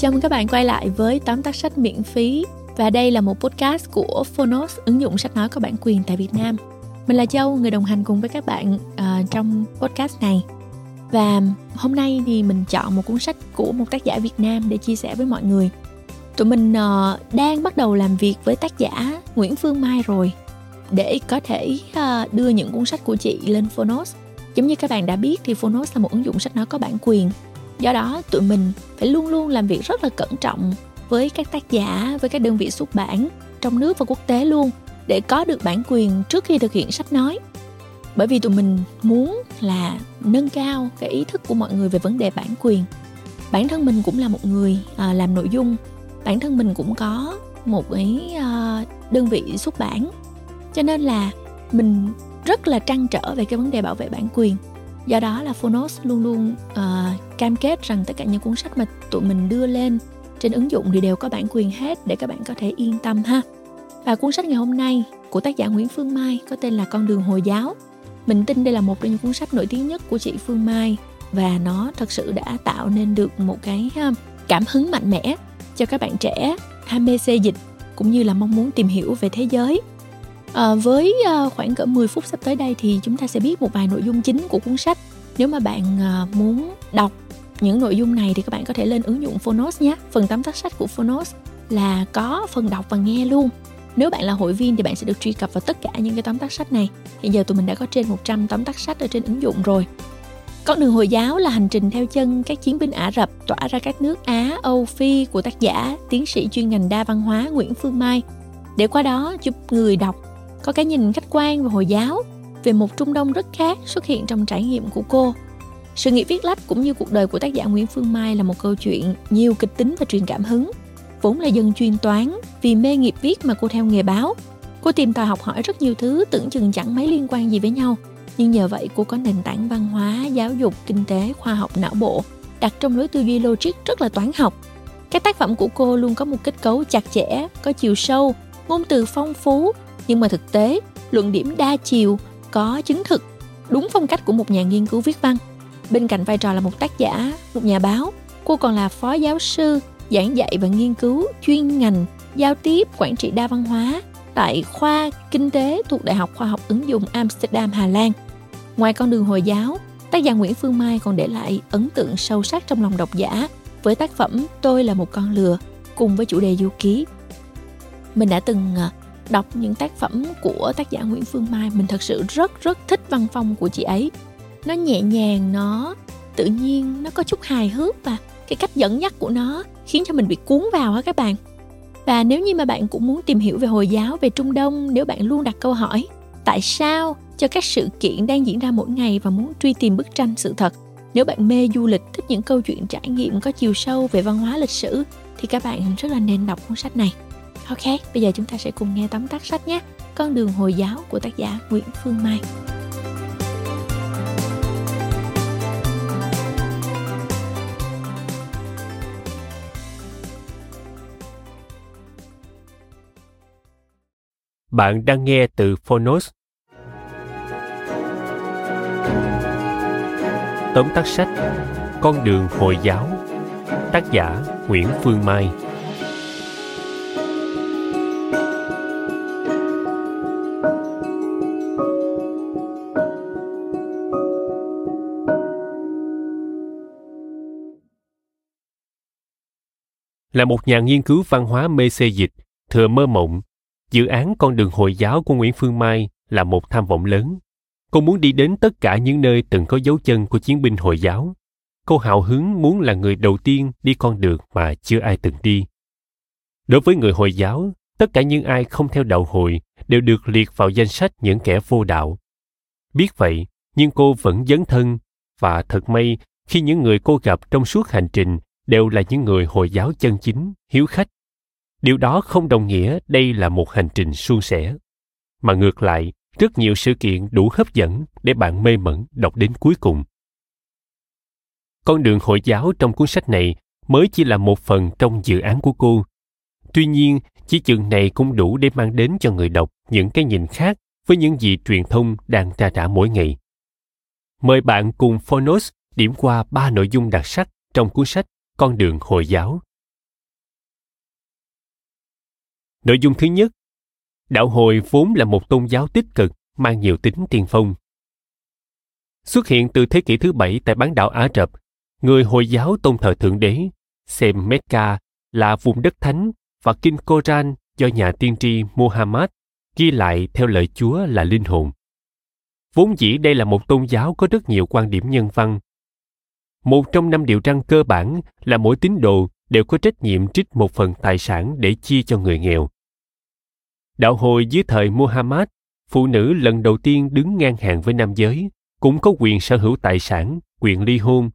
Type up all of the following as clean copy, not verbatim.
Chào mừng các bạn quay lại với tóm tắt sách miễn phí. Và đây là một podcast của Phonos, ứng dụng sách nói có bản quyền tại Việt Nam. Mình là Châu, người đồng hành cùng với các bạn trong podcast này. Và hôm nay thì mình chọn một cuốn sách của một tác giả Việt Nam để chia sẻ với mọi người. Tụi mình đang bắt đầu làm việc với tác giả Nguyễn Phương Mai rồi, để có thể đưa những cuốn sách của chị lên Phonos. Giống như các bạn đã biết thì Phonos là một ứng dụng sách nói có bản quyền. Do đó tụi mình phải luôn luôn làm việc rất là cẩn trọng với các tác giả, với các đơn vị xuất bản trong nước và quốc tế luôn, để có được bản quyền trước khi thực hiện sách nói. Bởi vì tụi mình muốn là nâng cao cái ý thức của mọi người về vấn đề bản quyền. Bản thân mình cũng là một người làm nội dung, bản thân mình cũng có một cái đơn vị xuất bản, cho nên là mình rất là trăn trở về cái vấn đề bảo vệ bản quyền. Do đó là Phonos luôn luôn cam kết rằng tất cả những cuốn sách mà tụi mình đưa lên trên ứng dụng thì đều có bản quyền hết, để các bạn có thể yên tâm ha. Và cuốn sách ngày hôm nay của tác giả Nguyễn Phương Mai có tên là Con đường Hồi giáo. Mình tin đây là một trong những cuốn sách nổi tiếng nhất của chị Phương Mai, và nó thật sự đã tạo nên được một cái cảm hứng mạnh mẽ cho các bạn trẻ ham mê xê dịch cũng như là mong muốn tìm hiểu về thế giới. Với khoảng cỡ 10 phút sắp tới đây thì chúng ta sẽ biết một vài nội dung chính của cuốn sách. Nếu mà bạn muốn đọc những nội dung này thì các bạn có thể lên ứng dụng Phonos nhé. Phần tóm tắt sách của Phonos là có phần đọc và nghe luôn. Nếu bạn là hội viên thì bạn sẽ được truy cập vào tất cả những cái tóm tắt sách này. Hiện giờ tụi mình đã có trên 100 tóm tắt sách ở trên ứng dụng rồi. Con đường Hồi giáo là hành trình theo chân các chiến binh Ả Rập tỏa ra các nước Á, Âu, Phi của tác giả, tiến sĩ chuyên ngành đa văn hóa Nguyễn Phương Mai, để qua đó giúp người đọc có cái nhìn khách quan về Hồi giáo, về một Trung Đông rất khác xuất hiện trong trải nghiệm của cô. Sự nghiệp viết lách cũng như cuộc đời của tác giả Nguyễn Phương Mai là một câu chuyện nhiều kịch tính và truyền cảm hứng. Vốn là dân chuyên toán, vì mê nghiệp viết mà cô theo nghề báo. Cô tìm tòi học hỏi rất nhiều thứ tưởng chừng chẳng mấy liên quan gì với nhau, nhưng nhờ vậy cô có nền tảng văn hóa, giáo dục, kinh tế, khoa học não bộ đặt trong lối tư duy logic rất là toán học. Các tác phẩm của cô luôn có một kết cấu chặt chẽ, có chiều sâu, ngôn từ phong phú, nhưng mà thực tế, luận điểm đa chiều, có chứng thực, đúng phong cách của một nhà nghiên cứu viết văn. Bên cạnh vai trò là một tác giả, một nhà báo, cô còn là phó giáo sư, giảng dạy và nghiên cứu chuyên ngành giao tiếp quản trị đa văn hóa tại khoa kinh tế thuộc Đại học Khoa học ứng dụng Amsterdam, Hà Lan. Ngoài Con đường Hồi giáo, tác giả Nguyễn Phương Mai còn để lại ấn tượng sâu sắc trong lòng độc giả với tác phẩm Tôi là một con lừa cùng với chủ đề du ký. Mình đã từng đọc những tác phẩm của tác giả Nguyễn Phương Mai, mình thật sự rất thích văn phong của chị ấy. Nó nhẹ nhàng, nó tự nhiên, nó có chút hài hước, và cái cách dẫn dắt của nó khiến cho mình bị cuốn vào á các bạn. Và nếu như mà bạn cũng muốn tìm hiểu về Hồi giáo, về Trung Đông, nếu bạn luôn đặt câu hỏi tại sao cho các sự kiện đang diễn ra mỗi ngày và muốn truy tìm bức tranh sự thật, nếu bạn mê du lịch, thích những câu chuyện trải nghiệm có chiều sâu về văn hóa lịch sử, thì các bạn rất là nên đọc cuốn sách này. Ok, bây giờ chúng ta sẽ cùng nghe tóm tắt sách nhé. Con đường Hồi giáo của tác giả Nguyễn Phương Mai. Bạn đang nghe từ Phonos. Tóm tắt sách Con đường Hồi giáo, tác giả Nguyễn Phương Mai. Là một nhà nghiên cứu văn hóa mê xê dịch, thừa mơ mộng, dự án Con đường Hồi giáo của Nguyễn Phương Mai là một tham vọng lớn. Cô muốn đi đến tất cả những nơi từng có dấu chân của chiến binh Hồi giáo. Cô hào hứng muốn là người đầu tiên đi con đường mà chưa ai từng đi. Đối với người Hồi giáo, tất cả những ai không theo đạo Hồi đều được liệt vào danh sách những kẻ vô đạo. Biết vậy, nhưng cô vẫn dấn thân, và thật may khi những người cô gặp trong suốt hành trình đều là những người Hồi giáo chân chính, hiếu khách. Điều đó không đồng nghĩa đây là một hành trình suôn sẻ. Mà ngược lại, rất nhiều sự kiện đủ hấp dẫn để bạn mê mẩn đọc đến cuối cùng. Con đường Hồi giáo trong cuốn sách này mới chỉ là một phần trong dự án của cô. Tuy nhiên, chỉ chừng này cũng đủ để mang đến cho người đọc những cái nhìn khác với những gì truyền thông đang ra rã mỗi ngày. Mời bạn cùng Phonos điểm qua 3 nội dung đặc sắc trong cuốn sách Con đường Hồi giáo, Nội dung thứ nhất, đạo Hồi vốn là một tôn giáo tích cực, mang nhiều tính tiên phong. Xuất hiện từ thế kỷ thứ 7 tại bán đảo Ả Rập, người Hồi giáo tôn thờ Thượng Đế, xem Mecca là vùng đất thánh và kinh Koran do nhà tiên tri Muhammad ghi lại theo lời Chúa là linh hồn. Vốn dĩ đây là một tôn giáo có rất nhiều quan điểm nhân văn. Một trong 5 điều răn cơ bản là mỗi tín đồ đều có trách nhiệm trích một phần tài sản để chia cho người nghèo. Đạo Hồi dưới thời Muhammad, phụ nữ lần đầu tiên đứng ngang hàng với nam giới, cũng có quyền sở hữu tài sản, quyền ly hôn.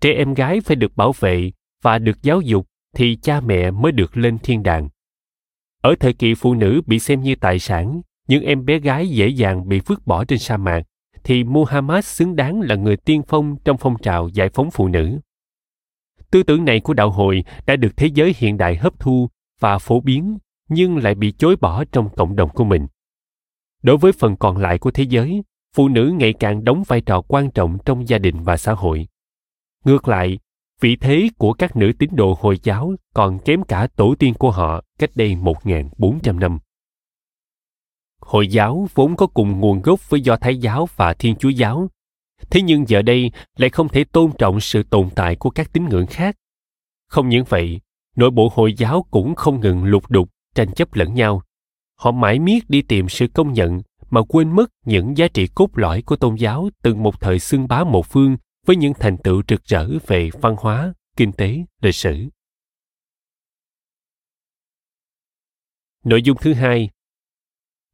Trẻ em gái phải được bảo vệ và được giáo dục thì cha mẹ mới được lên thiên đàng. Ở thời kỳ phụ nữ bị xem như tài sản, những em bé gái dễ dàng bị vứt bỏ trên sa mạc, thì Muhammad xứng đáng là người tiên phong trong phong trào giải phóng phụ nữ. Tư tưởng này của đạo Hồi đã được thế giới hiện đại hấp thu và phổ biến, nhưng lại bị chối bỏ trong cộng đồng của mình. Đối với phần còn lại của thế giới, phụ nữ ngày càng đóng vai trò quan trọng trong gia đình và xã hội. Ngược lại, vị thế của các nữ tín đồ Hồi giáo còn kém cả tổ tiên của họ cách đây 1.400 năm. Hồi giáo vốn có cùng nguồn gốc với Do Thái giáo và Thiên Chúa giáo, thế nhưng giờ đây lại không thể tôn trọng sự tồn tại của các tín ngưỡng khác. Không những vậy, nội bộ Hồi giáo cũng không ngừng lục đục, tranh chấp lẫn nhau. Họ mãi miết đi tìm sự công nhận mà quên mất những giá trị cốt lõi của tôn giáo từng một thời xưng bá một phương với những thành tựu rực rỡ về văn hóa, kinh tế, lịch sử. Nội dung thứ hai,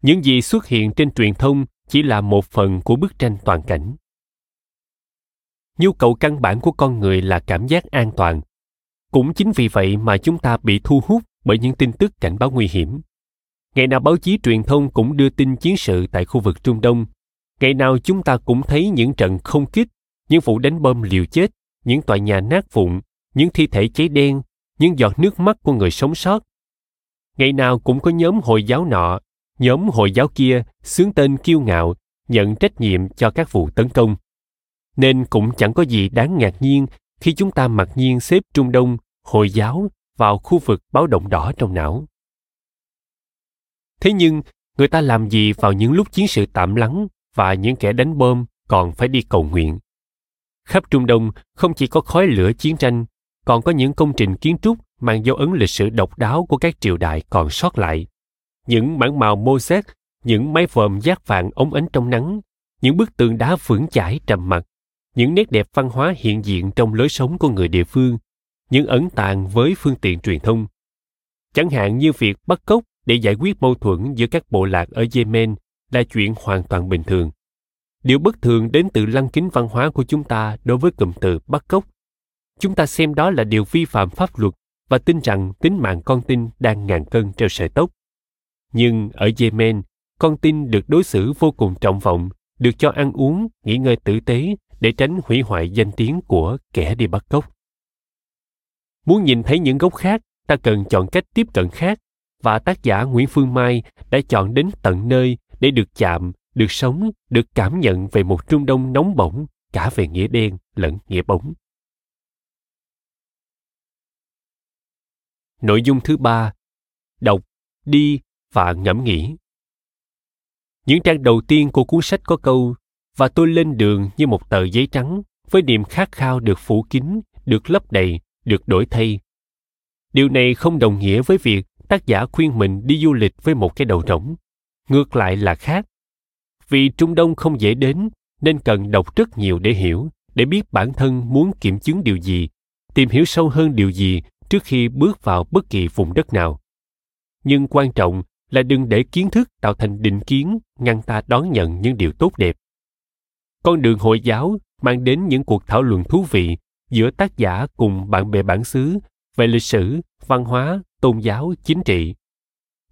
những gì xuất hiện trên truyền thông chỉ là một phần của bức tranh toàn cảnh. Nhu cầu căn bản của con người là cảm giác an toàn. Cũng chính vì vậy mà chúng ta bị thu hút bởi những tin tức cảnh báo nguy hiểm. Ngày nào báo chí truyền thông cũng đưa tin chiến sự tại khu vực Trung Đông. Ngày nào chúng ta cũng thấy những trận không kích, những vụ đánh bom liều chết, những tòa nhà nát vụn, những thi thể cháy đen, những giọt nước mắt của người sống sót. Ngày nào cũng có nhóm Hồi giáo nọ, nhóm Hồi giáo kia xướng tên kiêu ngạo, nhận trách nhiệm cho các vụ tấn công. Nên cũng chẳng có gì đáng ngạc nhiên khi chúng ta mặc nhiên xếp Trung Đông, Hồi giáo vào khu vực báo động đỏ trong não. Thế nhưng, người ta làm gì vào những lúc chiến sự tạm lắng và những kẻ đánh bom còn phải đi cầu nguyện? Khắp Trung Đông không chỉ có khói lửa chiến tranh, còn có những công trình kiến trúc mang dấu ấn lịch sử độc đáo của các triều đại còn sót lại. Những mảng màu mosaic, những mái vòm dát vàng óng ánh trong nắng, những bức tường đá vững chãi trầm mặc, những nét đẹp văn hóa hiện diện trong lối sống của người địa phương, những ẩn tàng với phương tiện truyền thông. Chẳng hạn như việc bắt cóc để giải quyết mâu thuẫn giữa các bộ lạc ở Yemen là chuyện hoàn toàn bình thường. Điều bất thường đến từ lăng kính văn hóa của chúng ta đối với cụm từ bắt cóc. Chúng ta xem đó là điều vi phạm pháp luật và tin rằng tính mạng con tin đang ngàn cân treo sợi tóc. Nhưng ở Yemen, con tin được đối xử vô cùng trọng vọng, được cho ăn uống, nghỉ ngơi tử tế để tránh hủy hoại danh tiếng của kẻ đi bắt cóc. Muốn nhìn thấy những góc khác, ta cần chọn cách tiếp cận khác, và tác giả Nguyễn Phương Mai đã chọn đến tận nơi để được chạm, được sống, được cảm nhận về một Trung Đông nóng bỏng, cả về nghĩa đen lẫn nghĩa bóng. Nội dung thứ ba, đọc, đi và ngẫm nghĩ. Những trang đầu tiên của cuốn sách có câu "Và tôi lên đường như một tờ giấy trắng với niềm khát khao được phủ kín, được lấp đầy, được đổi thay". Điều này không đồng nghĩa với việc tác giả khuyên mình đi du lịch với một cái đầu rỗng. Ngược lại là khác. Vì Trung Đông không dễ đến nên cần đọc rất nhiều để hiểu, để biết bản thân muốn kiểm chứng điều gì, tìm hiểu sâu hơn điều gì trước khi bước vào bất kỳ vùng đất nào. Nhưng quan trọng là đừng để kiến thức tạo thành định kiến ngăn ta đón nhận những điều tốt đẹp. Con đường Hồi giáo mang đến những cuộc thảo luận thú vị giữa tác giả cùng bạn bè bản xứ về lịch sử, văn hóa, tôn giáo, chính trị.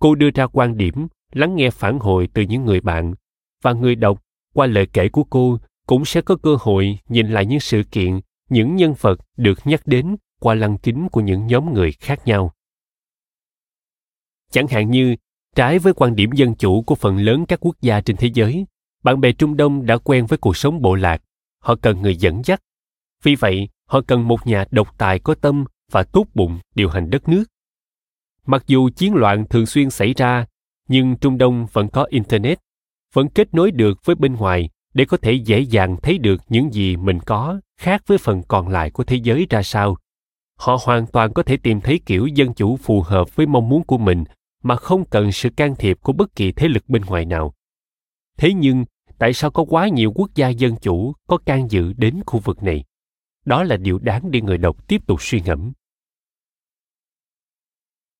Cô đưa ra quan điểm, lắng nghe phản hồi từ những người bạn, và người đọc, qua lời kể của cô, cũng sẽ có cơ hội nhìn lại những sự kiện, những nhân vật được nhắc đến qua lăng kính của những nhóm người khác nhau. Chẳng hạn như, trái với quan điểm dân chủ của phần lớn các quốc gia trên thế giới, bạn bè Trung Đông đã quen với cuộc sống bộ lạc, họ cần người dẫn dắt. Vì vậy, họ cần một nhà độc tài có tâm và tốt bụng điều hành đất nước. Mặc dù chiến loạn thường xuyên xảy ra, nhưng Trung Đông vẫn có Internet, vẫn kết nối được với bên ngoài để có thể dễ dàng thấy được những gì mình có khác với phần còn lại của thế giới ra sao. Họ hoàn toàn có thể tìm thấy kiểu dân chủ phù hợp với mong muốn của mình mà không cần sự can thiệp của bất kỳ thế lực bên ngoài nào. Thế nhưng, tại sao có quá nhiều quốc gia dân chủ có can dự đến khu vực này? Đó là điều đáng để người đọc tiếp tục suy ngẫm.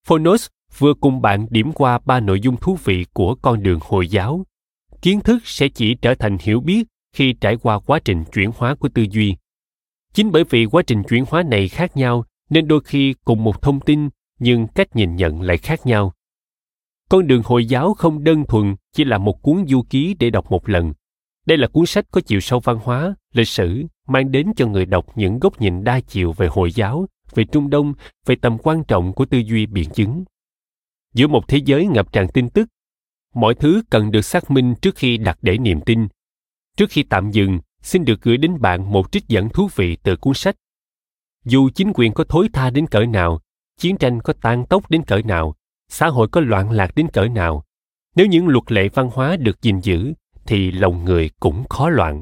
Phonos vừa cùng bạn điểm qua 3 nội dung thú vị của con đường Hồi giáo. Kiến thức sẽ chỉ trở thành hiểu biết khi trải qua quá trình chuyển hóa của tư duy. Chính bởi vì quá trình chuyển hóa này khác nhau nên đôi khi cùng một thông tin nhưng cách nhìn nhận lại khác nhau. Con đường Hồi giáo không đơn thuần chỉ là một cuốn du ký để đọc một lần. Đây là cuốn sách có chiều sâu văn hóa, lịch sử, mang đến cho người đọc những góc nhìn đa chiều về Hồi giáo, về Trung Đông, về tầm quan trọng của tư duy biện chứng. Giữa một thế giới ngập tràn tin tức, mọi thứ cần được xác minh trước khi đặt để niềm tin. Trước khi tạm dừng, xin được gửi đến bạn một trích dẫn thú vị từ cuốn sách. Dù chính quyền có thối tha đến cỡ nào, chiến tranh có tan tốc đến cỡ nào, xã hội có loạn lạc đến cỡ nào, nếu những luật lệ văn hóa được gìn giữ, thì lòng người cũng khó loạn.